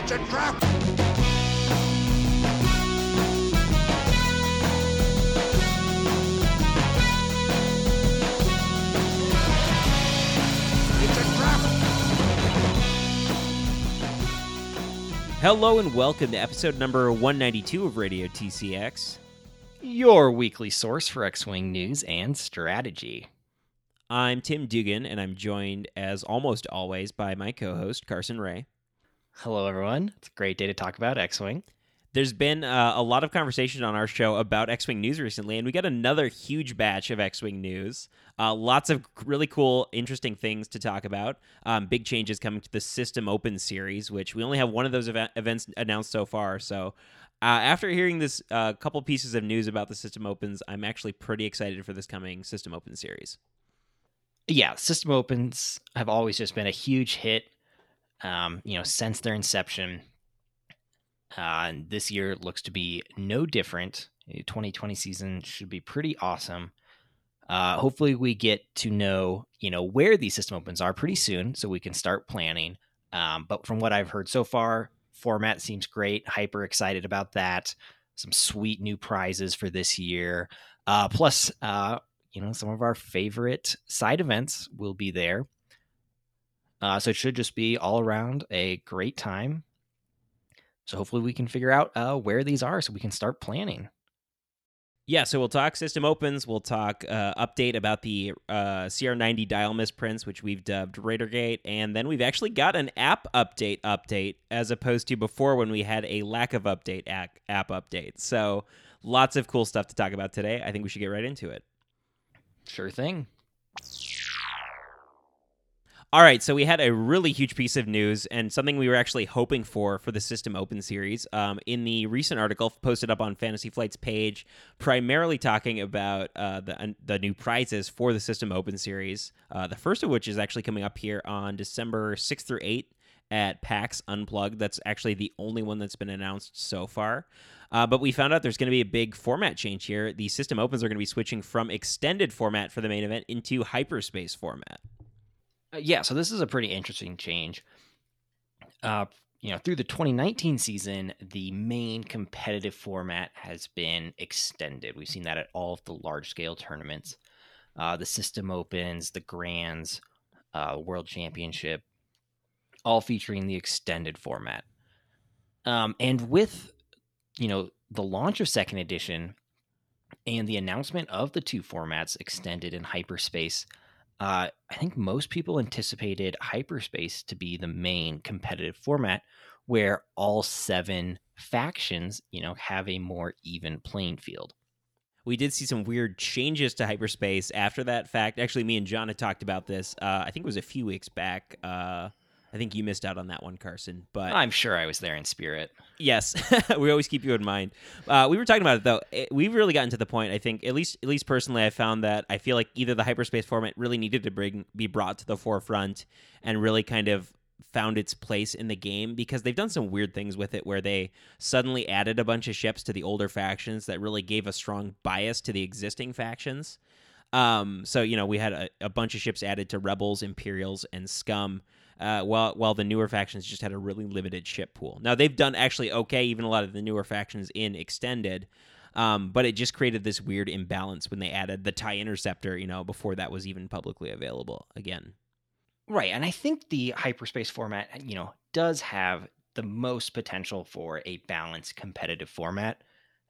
It's a trap! Hello and welcome to episode number 192 of Radio TCX, your weekly source for X-wing news and strategy. I'm Tim Dugan, and I'm joined, as almost always, by my co-host, Carson Ray. Hello, everyone. It's a great day to talk about X-wing. There's been a lot of conversation on our show about X-wing news recently, and we got another huge batch of X-wing news. Lots of really cool, interesting things to talk about. Big changes coming to the System Open Series, which we only have one of those events announced so far. So after hearing this couple pieces of news about the System Opens, I'm actually pretty excited for this coming System Open Series. Yeah, System Opens have always just been a huge hit, since their inception. And this year looks to be no different. The 2020 season should be pretty awesome. Hopefully we get to know, where these system opens are pretty soon so we can start planning. But from what I've heard so far, format seems great. Hyper excited about that. Some sweet new prizes for this year. Plus, some of our favorite side events will be there. So it should just be all around a great time. So hopefully we can figure out where these are so we can start planning. Yeah, so we'll talk System Opens. We'll talk update about the CR90 dial misprints, which we've dubbed RaiderGate. And then we've actually got an app update as opposed to before when we had a lack of update app update. So lots of cool stuff to talk about today. I think we should get right into it. Sure thing. All right, so we had a really huge piece of news and something we were actually hoping for the System Open series. In the recent article posted up on Fantasy Flight's page, primarily talking about the new prizes for the System Open series, the first of which is actually coming up here on December 6th through 8th at PAX Unplugged. That's actually the only one that's been announced so far. But we found out there's going to be a big format change here. The System Opens are going to be switching from extended format for the main event into hyperspace format. So this is a pretty interesting change. Through the 2019 season, the main competitive format has been extended. We've seen that at all of the large-scale tournaments. The System Opens, the Grands, World Championship, all featuring the extended format. And with, the launch of Second Edition and the announcement of the two formats, extended and hyperspace, I think most people anticipated hyperspace to be the main competitive format where all seven factions, have a more even playing field. We did see some weird changes to hyperspace after that fact. Actually, me and John had talked about this. I think it was a few weeks back. I think you missed out on that one, Carson. But I'm sure I was there in spirit. Yes, we always keep you in mind. We were talking about it, though. We've really gotten to the point, I think, at least personally, I found that I feel like either the hyperspace format really needed to be brought to the forefront and really kind of found its place in the game, because they've done some weird things with it where they suddenly added a bunch of ships to the older factions that really gave a strong bias to the existing factions. So, we had a bunch of ships added to Rebels, Imperials, and Scum, while the newer factions just had a really limited ship pool. Now, they've done actually okay, even a lot of the newer factions in Extended, but it just created this weird imbalance when they added the TIE Interceptor, before that was even publicly available again. Right, and I think the hyperspace format, does have the most potential for a balanced competitive format.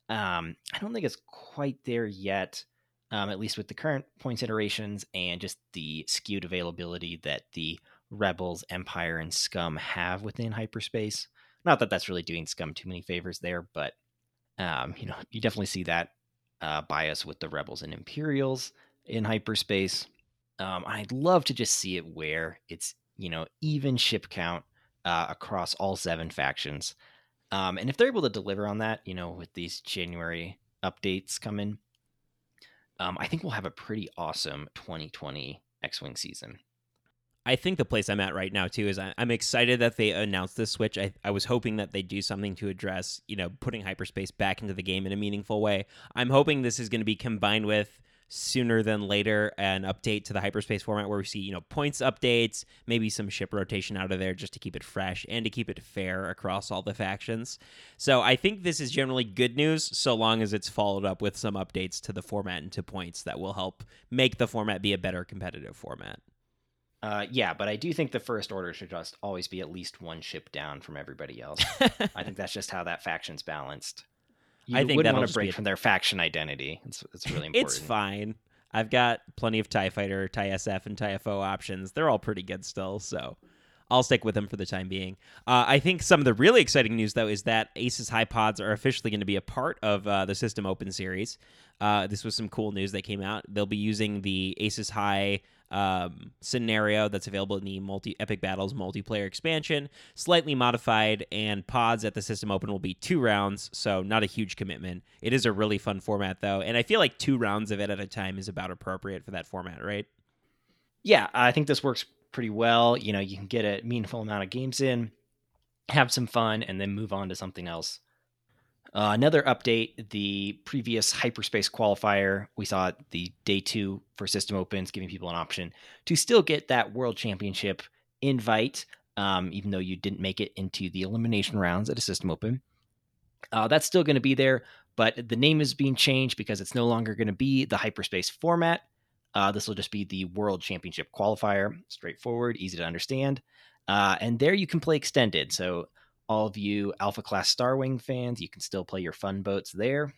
I don't think it's quite there yet. At least with the current points iterations and just the skewed availability that the Rebels, Empire, and Scum have within hyperspace. Not that that's really doing Scum too many favors there, but you definitely see that bias with the Rebels and Imperials in hyperspace. I'd love to just see it where it's, even ship count across all seven factions. And if they're able to deliver on that, with these January updates coming, I think we'll have a pretty awesome 2020 X-Wing season. I think the place I'm at right now, too, is I'm excited that they announced this switch. I was hoping that they'd do something to address, putting hyperspace back into the game in a meaningful way. I'm hoping this is going to be combined with sooner than later an update to the hyperspace format where we see, you know, points updates, maybe some ship rotation out of there just to keep it fresh and to keep it fair across all the factions. So I think this is generally good news so long as it's followed up with some updates to the format and to points that will help make the format be a better competitive format. Yeah, but I do think the First Order should just always be at least one ship down from everybody else. I think that's just how that faction's balanced. I think wouldn't want to break from their faction identity. It's really important. It's fine. I've got plenty of TIE Fighter, TIE SF, and TIE FO options. They're all pretty good still, so I'll stick with them for the time being. I think some of the really exciting news, though, is that Ace's High Pods are officially going to be a part of the System Open Series. This was some cool news that came out. They'll be using the Ace's High scenario that's available in the Epic Battles multiplayer expansion, slightly modified, and pods at the System Open will be 2 rounds, so not a huge commitment. It is a really fun format, though, and I feel like 2 rounds of it at a time is about appropriate for that format, right? Yeah, I think this works pretty well. You know, you can get a meaningful amount of games in, have some fun, and then move on to something else. Another update, the previous hyperspace qualifier, we saw the day 2 for System Opens, giving people an option to still get that World Championship invite, even though you didn't make it into the elimination rounds at a System Open. That's still going to be there, but the name is being changed because it's no longer going to be the hyperspace format. This will just be the World Championship qualifier, straightforward, easy to understand. And there you can play extended, so all of you Alpha Class Starwing fans, you can still play your fun boats there.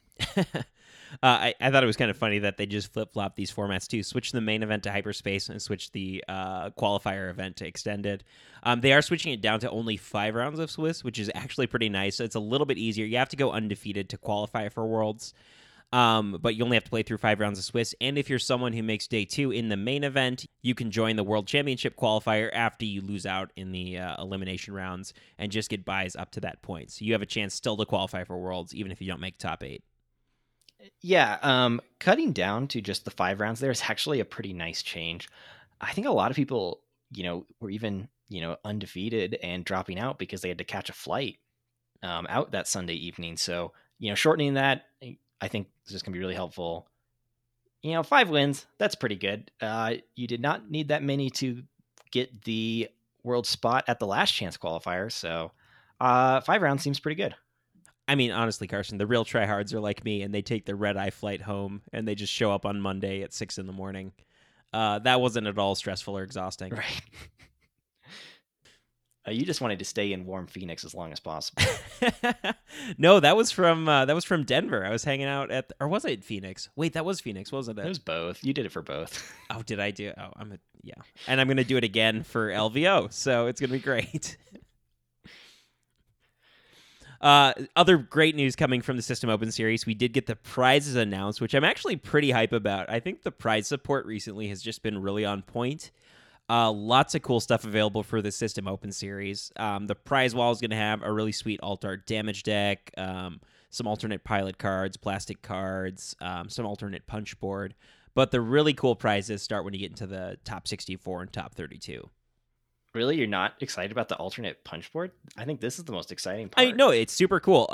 I thought it was kind of funny that they just flip-flopped these formats too. Switch the main event to hyperspace and switch the qualifier event to extended. They are switching it down to only 5 rounds of Swiss, which is actually pretty nice. So it's a little bit easier. You have to go undefeated to qualify for Worlds. But you only have to play through 5 rounds of Swiss. And if you're someone who makes day 2 in the main event, you can join the World Championship qualifier after you lose out in the elimination rounds and just get buys up to that point. So you have a chance still to qualify for Worlds, even if you don't make top 8. Yeah, cutting down to just the 5 rounds there is actually a pretty nice change. I think a lot of people, you know, were even, you know, undefeated and dropping out because they had to catch a flight out that Sunday evening. So, you know, shortening that, I think this is going to be really helpful. You know, 5 wins, that's pretty good. You did not need that many to get the world spot at the last chance qualifier. So 5 rounds seems pretty good. I mean, honestly, Carson, the real tryhards are like me, and they take the red-eye flight home, and they just show up on Monday at 6 in the morning. That wasn't at all stressful or exhausting. Right. You just wanted to stay in warm Phoenix as long as possible. No, that was from Denver. I was hanging out at, or was it Phoenix? Wait, that was Phoenix, wasn't it? It was both. You did it for both. Oh, did I do? Oh, yeah. And I'm going to do it again for LVO, so it's going to be great. Other great news coming from the System Open Series. We did get the prizes announced, which I'm actually pretty hype about. I think the prize support recently has just been really on point. Lots of cool stuff available for the System Open Series. The prize wall is going to have a really sweet Alt-Art damage deck, some alternate pilot cards, plastic cards, some alternate punch board. But the really cool prizes start when you get into the top 64 and top 32. Really? You're not excited about the alternate punch board? I think this is the most exciting part. No, it's super cool.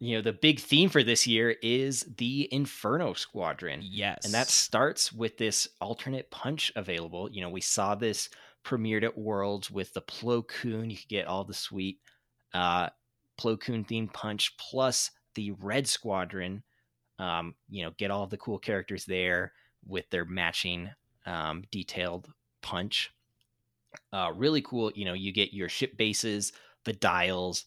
You know, the big theme for this year is the Inferno Squadron. Yes. And that starts with this alternate punch available. You know, we saw this premiered at Worlds with the Plo Koon. You could get all the sweet Plo Koon themed punch plus the Red Squadron. You know, get all the cool characters there with their matching detailed punch. Really cool. You know, you get your ship bases, the dials,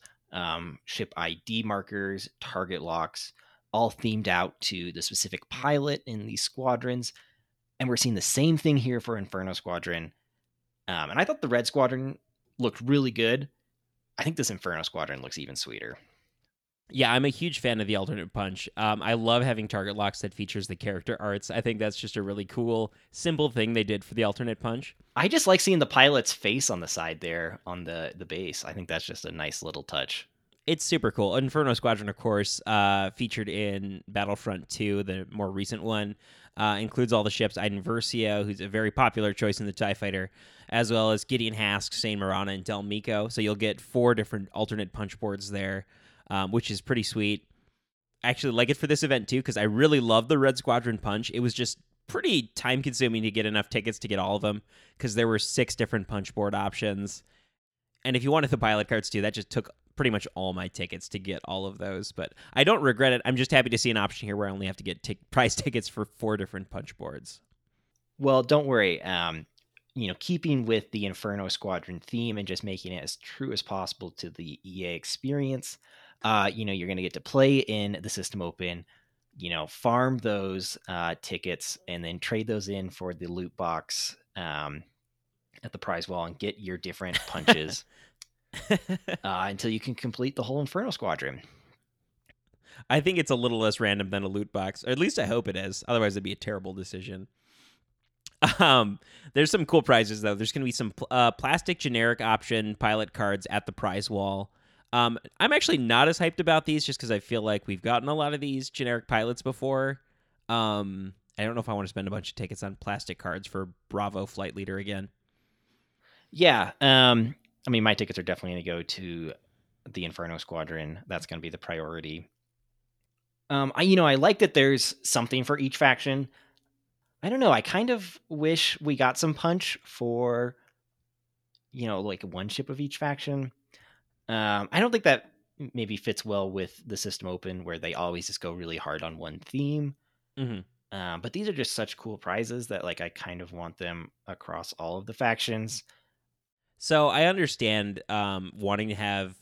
ship ID markers, target locks, all themed out to the specific pilot in these squadrons. And we're seeing the same thing here for Inferno Squadron. And I thought the Red Squadron looked really good. I think this Inferno Squadron looks even sweeter. Yeah, I'm a huge fan of the alternate punch. I love having target locks that features the character arts. I think that's just a really cool, simple thing they did for the alternate punch. I just like seeing the pilot's face on the side there on the base. I think that's just a nice little touch. It's super cool. Inferno Squadron, of course, featured in Battlefront 2, the more recent one. Includes all the ships, Iden Versio, who's a very popular choice in the TIE Fighter, as well as Gideon Hask, Sian Marana, and Del Miko. So you'll get 4 different alternate punch boards there. Which is pretty sweet. I actually like it for this event, too, because I really love the Red Squadron punch. It was just pretty time-consuming to get enough tickets to get all of them, because there were 6 different punch board options. And if you wanted the pilot cards too, that just took pretty much all my tickets to get all of those. But I don't regret it. I'm just happy to see an option here where I only have to get prize tickets for 4 different punch boards. Well, don't worry. Keeping with the Inferno Squadron theme and just making it as true as possible to the EA experience, you're going to get to play in the System Open, farm those tickets and then trade those in for the loot box at the prize wall and get your different punches until you can complete the whole Inferno Squadron. I think it's a little less random than a loot box, or at least I hope it is. Otherwise, it'd be a terrible decision. There's some cool prizes, though. There's going to be some plastic generic option pilot cards at the prize wall. I'm actually not as hyped about these just because I feel like we've gotten a lot of these generic pilots before. I don't know if I want to spend a bunch of tickets on plastic cards for Bravo Flight Leader again. Yeah. My tickets are definitely going to go to the Inferno Squadron. That's going to be the priority. I like that there's something for each faction. I don't know. I kind of wish we got some punch for, one ship of each faction. I don't think that maybe fits well with the System Open, where they always just go really hard on one theme. Mm-hmm. But these are just such cool prizes that I kind of want them across all of the factions. So I understand wanting to have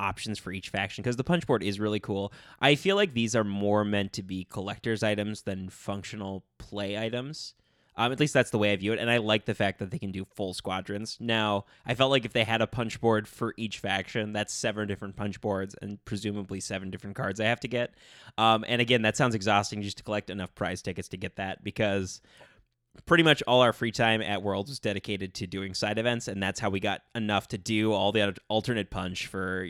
options for each faction, because the punch board is really cool. I feel like these are more meant to be collector's items than functional play items. At least that's the way I view it, and I like the fact that they can do full squadrons. Now, I felt like if they had a punch board for each faction, that's 7 different punch boards and presumably 7 different cards I have to get. And again, that sounds exhausting just to collect enough prize tickets to get that, because pretty much all our free time at Worlds was dedicated to doing side events, and that's how we got enough to do all the alternate punch for,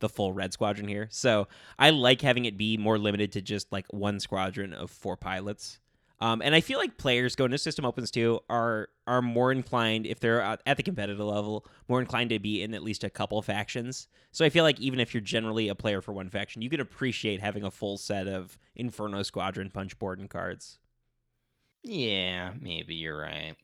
the full Red Squadron here. So I like having it be more limited to just, one squadron of 4 pilots. And I feel like players going to System Opens too are more inclined, if they're at the competitive level, more inclined to be in at least a couple factions. So I feel like even if you're generally a player for one faction, you could appreciate having a full set of Inferno Squadron punch board and cards. Yeah, maybe you're right.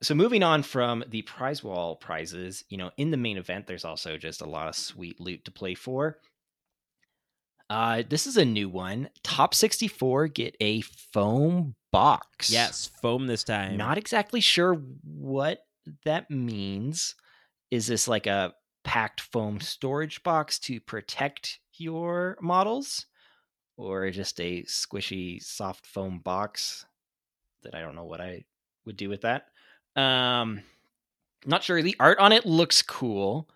So moving on from the prize wall prizes, in the main event, there's also just a lot of sweet loot to play for. This is a new one. Top 64 get a foam box. Yes, foam this time. Not exactly sure what that means. Is this like a packed foam storage box to protect your models, or just a squishy soft foam box that I don't know what I would do with that? Not sure. The art on it looks cool.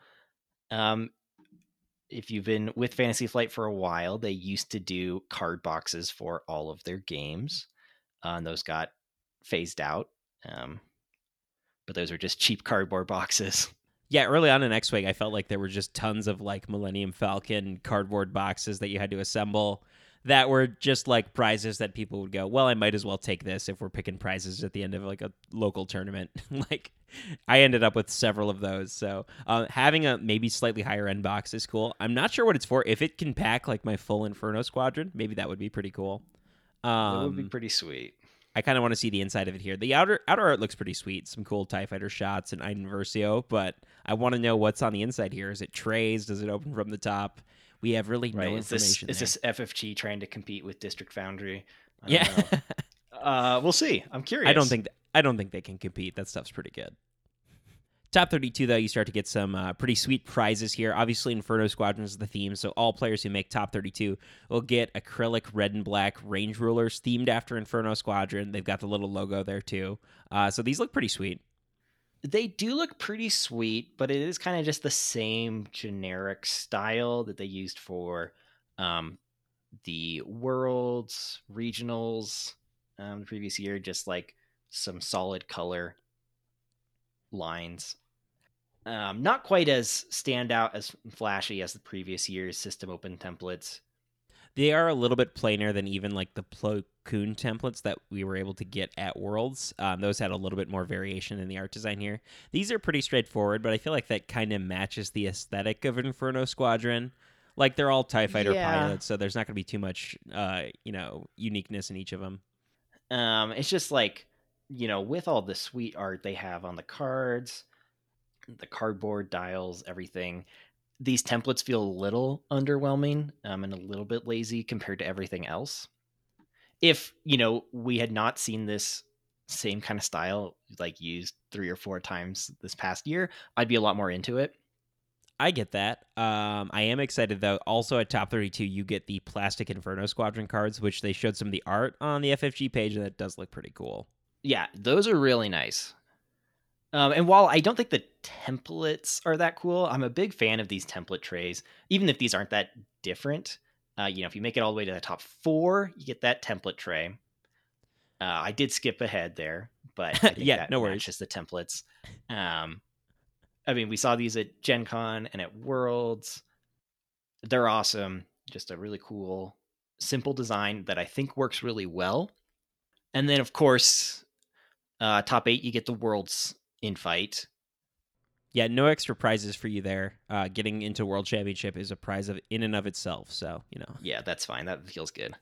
If you've been with Fantasy Flight for a while, they used to do card boxes for all of their games, and those got phased out. But those are just cheap cardboard boxes. Yeah, early on in X-Wing, I felt like there were just tons of Millennium Falcon cardboard boxes that you had to assemble that were just prizes that people would go, well, I might as well take this if we're picking prizes at the end of a local tournament. I ended up with several of those. So having a maybe slightly higher end box is cool. I'm not sure what it's for. If it can pack my full Inferno Squadron, maybe that would be pretty cool. That would be pretty sweet. I kind of want to see the inside of it here. The outer art looks pretty sweet. Some cool TIE Fighter shots and Iden Versio, but I want to know what's on the inside here. Is it trays? Does it open from the top? We have really no information. Is this FFG trying to compete with District Foundry? I don't know. We'll see. I'm curious. I don't think they can compete. That stuff's pretty good. Top 32, though, you start to get some pretty sweet prizes here. Obviously, Inferno Squadron is the theme, so all players who make Top 32 will get acrylic red and black range rulers themed after Inferno Squadron. They've got the little logo there, too. So these look pretty sweet. They do look pretty sweet, but it is kind of just the same generic style that they used for the Worlds, Regionals the previous year, just some solid color lines. Not quite as standout, as flashy as the previous year's System Open templates. They are a little bit plainer than even the Plo Koon templates that we were able to get at Worlds. Those had a little bit more variation in the art design here. These are pretty straightforward, but I feel like that kind of matches the aesthetic of Inferno Squadron. Like, they're all TIE Fighter pilots, so there's not going to be too much, uniqueness in each of them. It's just like, with all the sweet art they have on the cards, the cardboard dials, everything, these templates feel a little underwhelming and a little bit lazy compared to everything else. If, we had not seen this same kind of style, like, used 3 or 4 times this past year, I'd be a lot more into it. I get that. I am excited, though. Also, at Top 32, you get the plastic Inferno Squadron cards, which they showed some of the art on the FFG page, and that does look pretty cool. Yeah, those are really nice. And while I don't think the templates are that cool, I'm a big fan of these template trays, even if these aren't that different. If you make it all the way to the top 4, you get that template tray. I did skip ahead there, but I think yeah, that no worries. Matches the templates. We saw these at Gen Con and at Worlds. They're awesome. Just a really cool, simple design that I think works really well. And then, of course, top 8, you get the Worlds invite. Yeah, no extra prizes for you there. Getting into World Championship is a prize in and of itself. So, Yeah, that's fine. That feels good.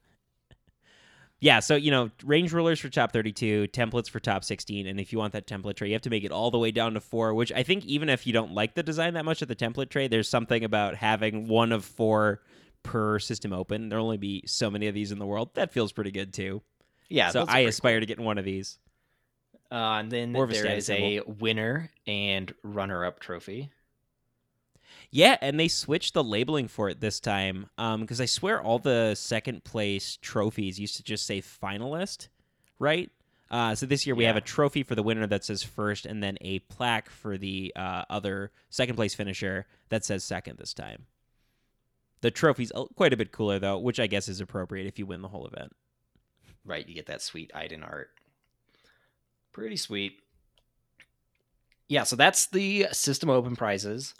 Yeah, so, range rulers for top 32, templates for top 16, and if you want that template tray, you have to make it all the way down to 4, which I think even if you don't like the design that much of the template tray, there's something about having 1 of 4 per system open. There'll only be so many of these in the world. That feels pretty good, too. Yeah, so I aspire to get 1 of these. And then there is a winner and runner-up trophy. Yeah, and they switched the labeling for it this time because I swear all the second-place trophies used to just say finalist, right? So this year we have a trophy for the winner that says first and then a plaque for the other second-place finisher that says second this time. The trophy's quite a bit cooler, though, which I guess is appropriate if you win the whole event. Right, you get that sweet Iden art. Pretty sweet. Yeah, so that's the System Open prizes.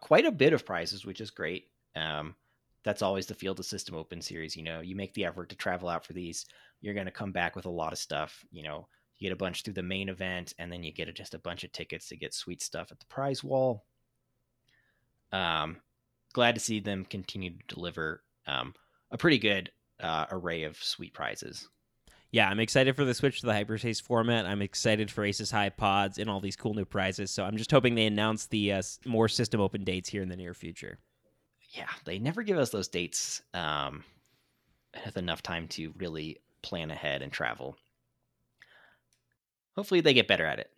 Quite a bit of prizes, which is great. That's always the feel of the System Open series. You make the effort to travel out for these. You're going to come back with a lot of stuff. You get a bunch through the main event, and then you get just a bunch of tickets to get sweet stuff at the prize wall. Glad to see them continue to deliver a pretty good array of sweet prizes. Yeah, I'm excited for the switch to the Hyperspace format. I'm excited for Aces High Pods and all these cool new prizes. So I'm just hoping they announce the more System Open dates here in the near future. Yeah, they never give us those dates with enough time to really plan ahead and travel. Hopefully they get better at it.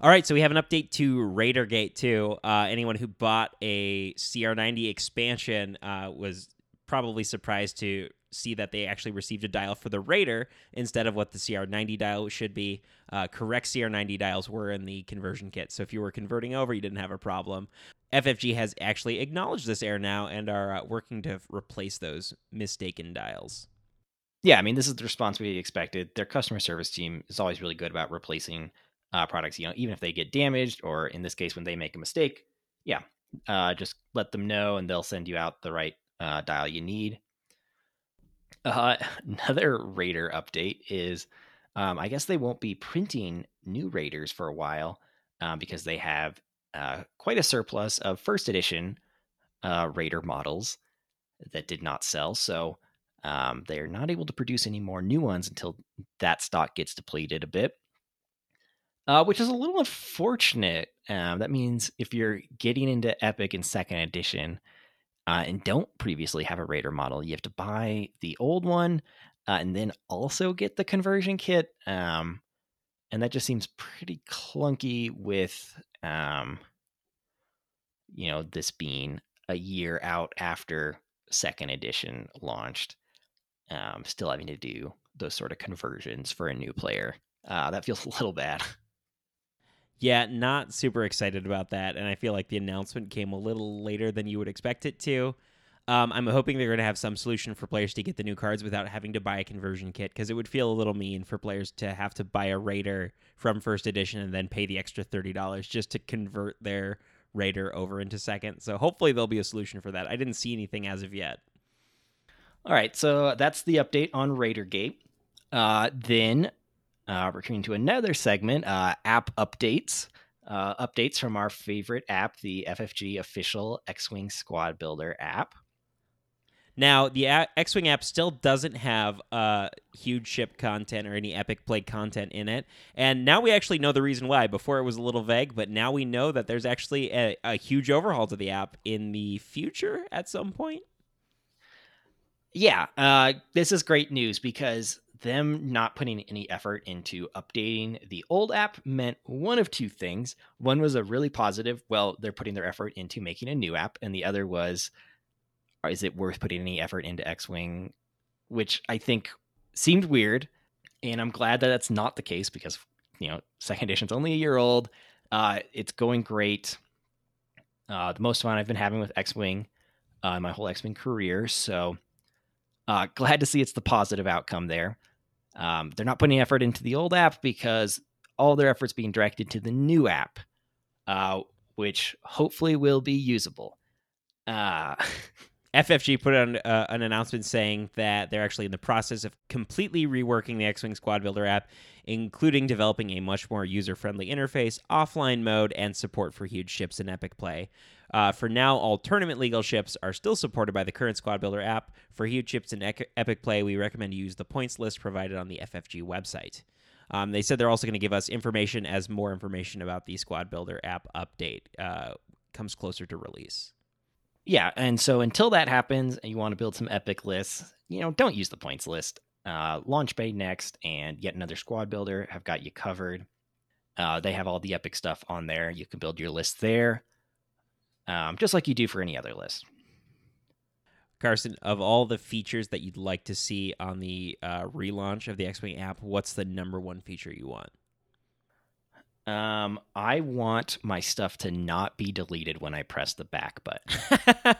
All right, so we have an update to RaiderGate 2. Anyone who bought a CR90 expansion was probably surprised to see that they actually received a dial for the Raider instead of what the CR90 dial should be. Correct CR90 dials were in the conversion kit, so if you were converting over, you didn't have a problem. FFG has actually acknowledged this error now and are working to replace those mistaken dials. Yeah, this is the response we expected. Their customer service team is always really good about replacing products, even if they get damaged or, in this case, when they make a mistake. Yeah, just let them know and they'll send you out the right dial you need. Another Raider update is, I guess they won't be printing new Raiders for a while because they have quite a surplus of first edition Raider models that did not sell. So they're not able to produce any more new ones until that stock gets depleted a bit, which is a little unfortunate. That means if you're getting into Epic and Second Edition, and don't previously have a Raider model, you have to buy the old one and then also get the conversion kit. And that just seems pretty clunky with, this being a year out after Second Edition launched. Still having to do those sort of conversions for a new player. That feels a little bad. Yeah, not super excited about that, and I feel like the announcement came a little later than you would expect it to. I'm hoping they're going to have some solution for players to get the new cards without having to buy a conversion kit, because it would feel a little mean for players to have to buy a Raider from First Edition and then pay the extra $30 just to convert their Raider over into Second. So hopefully there'll be a solution for that. I didn't see anything as of yet. All right, so that's the update on RaiderGate. Then... returning to another segment, app updates. updates from our favorite app, the FFG official X-Wing Squad Builder app. Now, the X-Wing app still doesn't have huge ship content or any epic play content in it. And now we actually know the reason why. Before it was a little vague, but now we know that there's actually a huge overhaul to the app in the future at some point. Yeah, this is great news because them not putting any effort into updating the old app meant one of two things. One was a really positive, well, they're putting their effort into making a new app. And the other was, is it worth putting any effort into X-Wing? Which I think seemed weird. And I'm glad that that's not the case because, you know, Second Edition's only a year old. It's going great. The most fun I've been having with X-Wing, my whole X-Wing career. So glad to see it's the positive outcome there. They're not putting effort into the old app because all their efforts being directed to the new app, which hopefully will be usable. FFG put out an announcement saying that they're actually in the process of completely reworking the X-Wing Squad Builder app, including developing a much more user-friendly interface, offline mode, and support for huge ships in Epic Play. For now, all tournament legal ships are still supported by the current Squad Builder app. For huge ships in Epic Play, we recommend you use the points list provided on the FFG website. They said they're also going to give us information as more information about the Squad Builder app update comes closer to release. Yeah, and so until that happens and you want to build some epic lists, you know, don't use the points list. Launch Bay Next and Yet Another Squad Builder have got you covered. They have all the epic stuff on there. You can build your list there, just like you do for any other list. Carson, of all the features that you'd like to see on the relaunch of the X-Wing app, what's the number one feature you want? I want my stuff to not be deleted when I press the back button.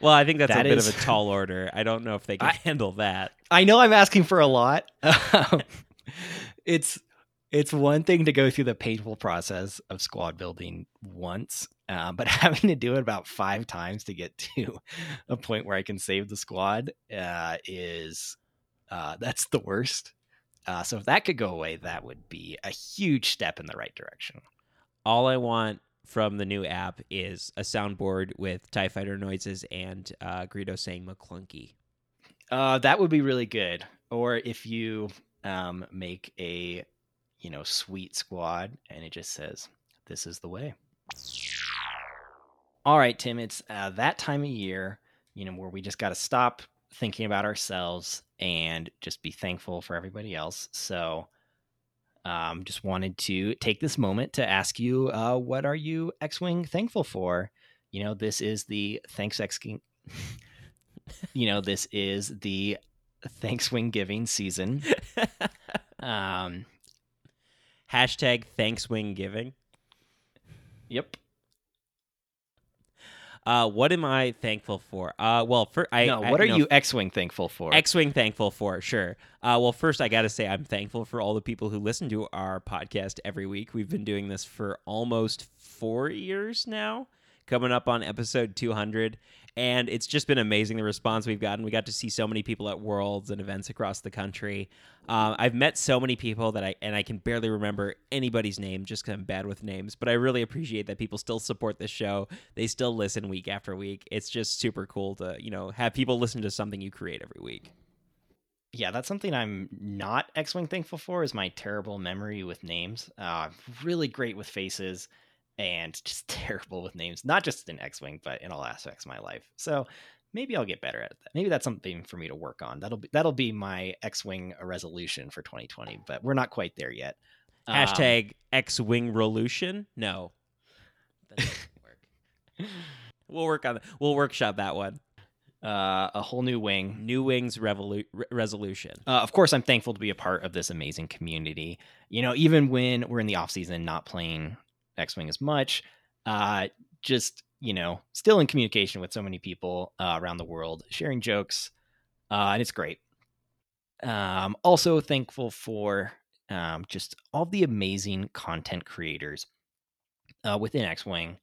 Well, I think that's a bit of a tall order. I don't know if they can handle that. I know I'm asking for a lot. It's one thing to go through the painful process of squad building once, but having to do it about 5 times to get to a point where I can save the squad is that's the worst. So if that could go away, that would be a huge step in the right direction. All I want from the new app is a soundboard with TIE Fighter noises and Greedo saying McClunky. That would be really good. Or if you make a, you know, sweet squad and it just says, this is the way. All right, Tim, it's that time of year, you know, where we just got to stop thinking about ourselves and just be thankful for everybody else. So just wanted to take this moment to ask you, what are you X-Wing thankful for? You know, this is the Thanks X-Wing. You know, this is the Thanks Wing Giving season. Hashtag Thanks Wing Giving. Yep. What am I thankful for? What are you X-Wing thankful for? X-Wing thankful for, sure. Well, first I got to say I'm thankful for all the people who listen to our podcast every week. We've been doing this for almost 4 years now, coming up on episode 200, and it's just been amazing the response we've gotten. We got to see so many people at Worlds and events across the country. I've met so many people that I can barely remember anybody's name just because I'm bad with names, but I really appreciate that people still support this show. They still listen week after week. It's just super cool to, you know, have people listen to something you create every week. Yeah, that's something I'm not X-Wing thankful for is my terrible memory with names. I'm really great with faces and just terrible with names, not just in X-Wing, but in all aspects of my life. So maybe I'll get better at that. Maybe that's something for me to work on. That'll be my X-Wing resolution for 2020, but we're not quite there yet. Hashtag X-Wing revolution? No. That doesn't work. We'll work on that. We'll workshop that one. A whole new wing. New Wing's resolution. Of course, I'm thankful to be a part of this amazing community. You know, even when we're in the off-season not playing X-Wing as much, just, you know, still in communication with so many people around the world, sharing jokes, and it's great. Also thankful for just all the amazing content creators within X-Wing.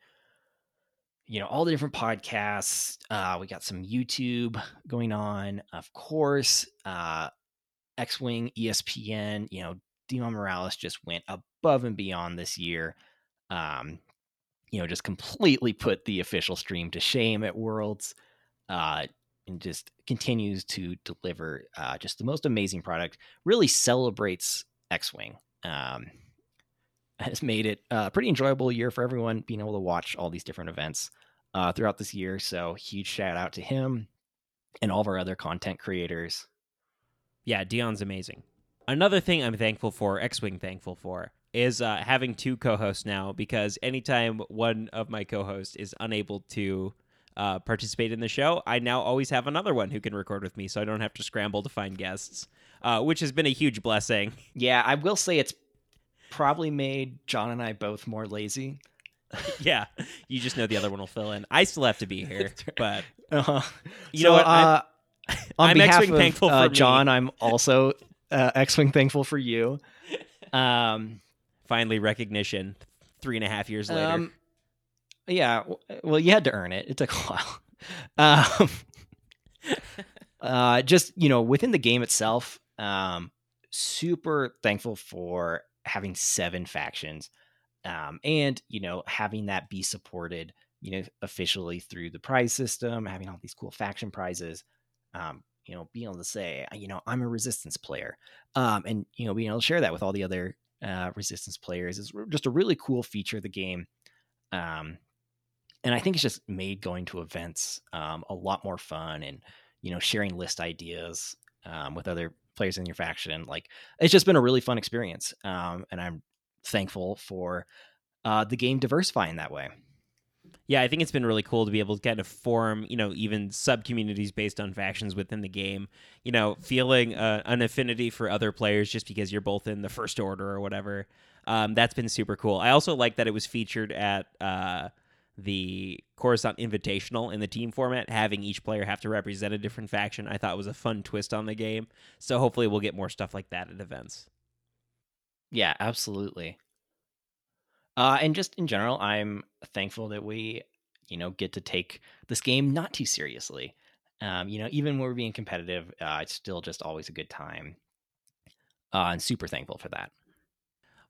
You know, all the different podcasts. We got some YouTube going on, of course. X-Wing, ESPN, you know, Dima Morales just went above and beyond this year. you know, just completely put the official stream to shame at Worlds, and just continues to deliver just the most amazing product. Really celebrates X-Wing. Has made it a pretty enjoyable year for everyone, being able to watch all these different events throughout this year. So huge shout out to him and all of our other content creators. Yeah, Dion's amazing. Another thing I'm thankful for, X-Wing thankful for, is having two co-hosts now, because anytime one of my co-hosts is unable to participate in the show, I now always have another one who can record with me, so I don't have to scramble to find guests, which has been a huge blessing. Yeah, I will say it's probably made John and I both more lazy. Yeah, you just know the other one will fill in. I still have to be here, but you know what? I'm X-Wing thankful for John. I'm also X-Wing thankful for you. Finally, recognition 3.5 years later. Yeah, well, you had to earn it. It took a while. Just, you know, within the game itself, super thankful for having 7 factions, and, you know, having that be supported, you know, officially through the prize system, having all these cool faction prizes, you know, being able to say, you know, I'm a Resistance player, and, you know, being able to share that with all the other Resistance players is just a really cool feature of the game. And I think it's just made going to events a lot more fun, and, you know, sharing list ideas with other players in your faction. Like, it's just been a really fun experience. And I'm thankful for the game diversifying that way. Yeah, I think it's been really cool to be able to kind of form, you know, even sub-communities based on factions within the game, you know, feeling an affinity for other players just because you're both in the First Order or whatever. That's been super cool. I also like that it was featured at the Coruscant Invitational in the team format, having each player have to represent a different faction. I thought was a fun twist on the game. So hopefully we'll get more stuff like that at events. Yeah, absolutely. And just in general, I'm thankful that we, you know, get to take this game not too seriously. You know, even when we're being competitive, it's still just always a good time. And super thankful for that.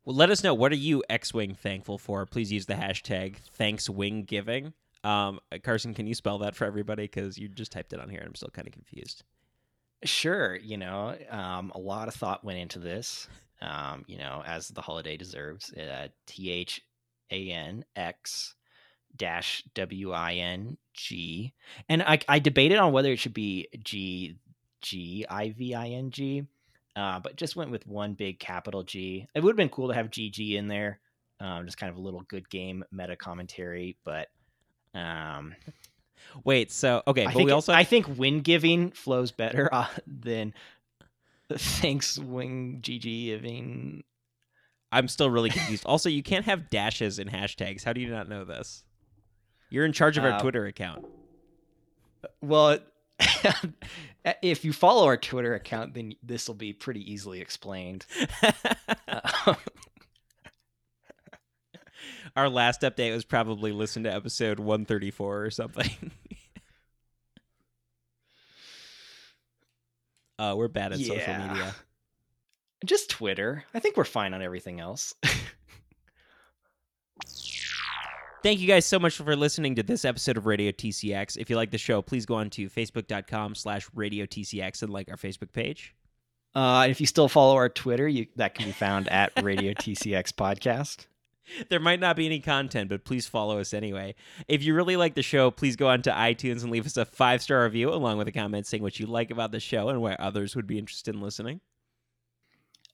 Well, let us know, what are you X-Wing thankful for? Please use the hashtag ThanksWingGiving. Carson, can you spell that for everybody? Because you just typed it on here and I'm still kind of confused. Sure. You know, a lot of thought went into this. You know, as the holiday deserves, ThanxWing. And I debated on whether it should be GGIVING, but just went with one big capital G. It would have been cool to have GG in there. Just kind of a little good game meta commentary, but, wait, so, okay. But I think win giving flows better than ThanksWing GG. I'm still really confused. Also, you can't have dashes in hashtags. How do you not know this? You're in charge of our Twitter account. Well, if you follow our Twitter account, then this will be pretty easily explained. Our last update was probably listen to episode 134 or something. We're bad at social media. Just Twitter. I think we're fine on everything else. Thank you guys so much for listening to this episode of Radio TCX. If you like the show, please go on to facebook.com/RadioTCX and like our Facebook page. If you still follow our Twitter, that can be found at RadioTCXPodcast. There might not be any content, but please follow us anyway. If you really like the show, please go on to iTunes and leave us a 5-star review along with a comment saying what you like about the show and why others would be interested in listening.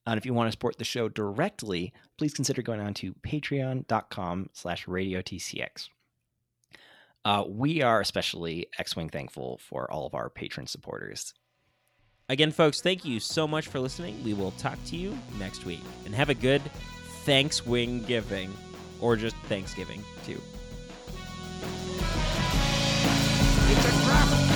And if you want to support the show directly, please consider going on to patreon.com/RadioTCX. We are especially X-Wing thankful for all of our patron supporters. Again, folks, thank you so much for listening. We will talk to you next week, and have a good ThanksWing giving, or just Thanksgiving too. It's a trap.